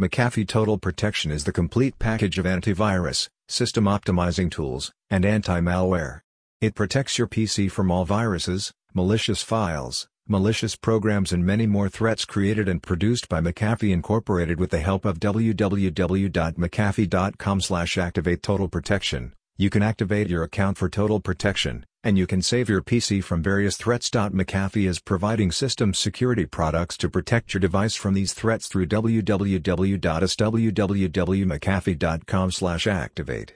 McAfee Total Protection is the complete package of antivirus, system optimizing tools, and anti-malware. It protects your PC from all viruses, malicious files, malicious programs, and many more threats created and produced by McAfee Incorporated with the help of www.mcafee.com/activate total protection. You can activate your account for Total Protection, and you can save your PC from various threats. McAfee is providing system security products to protect your device from these threats through www.mcafee.com/activate.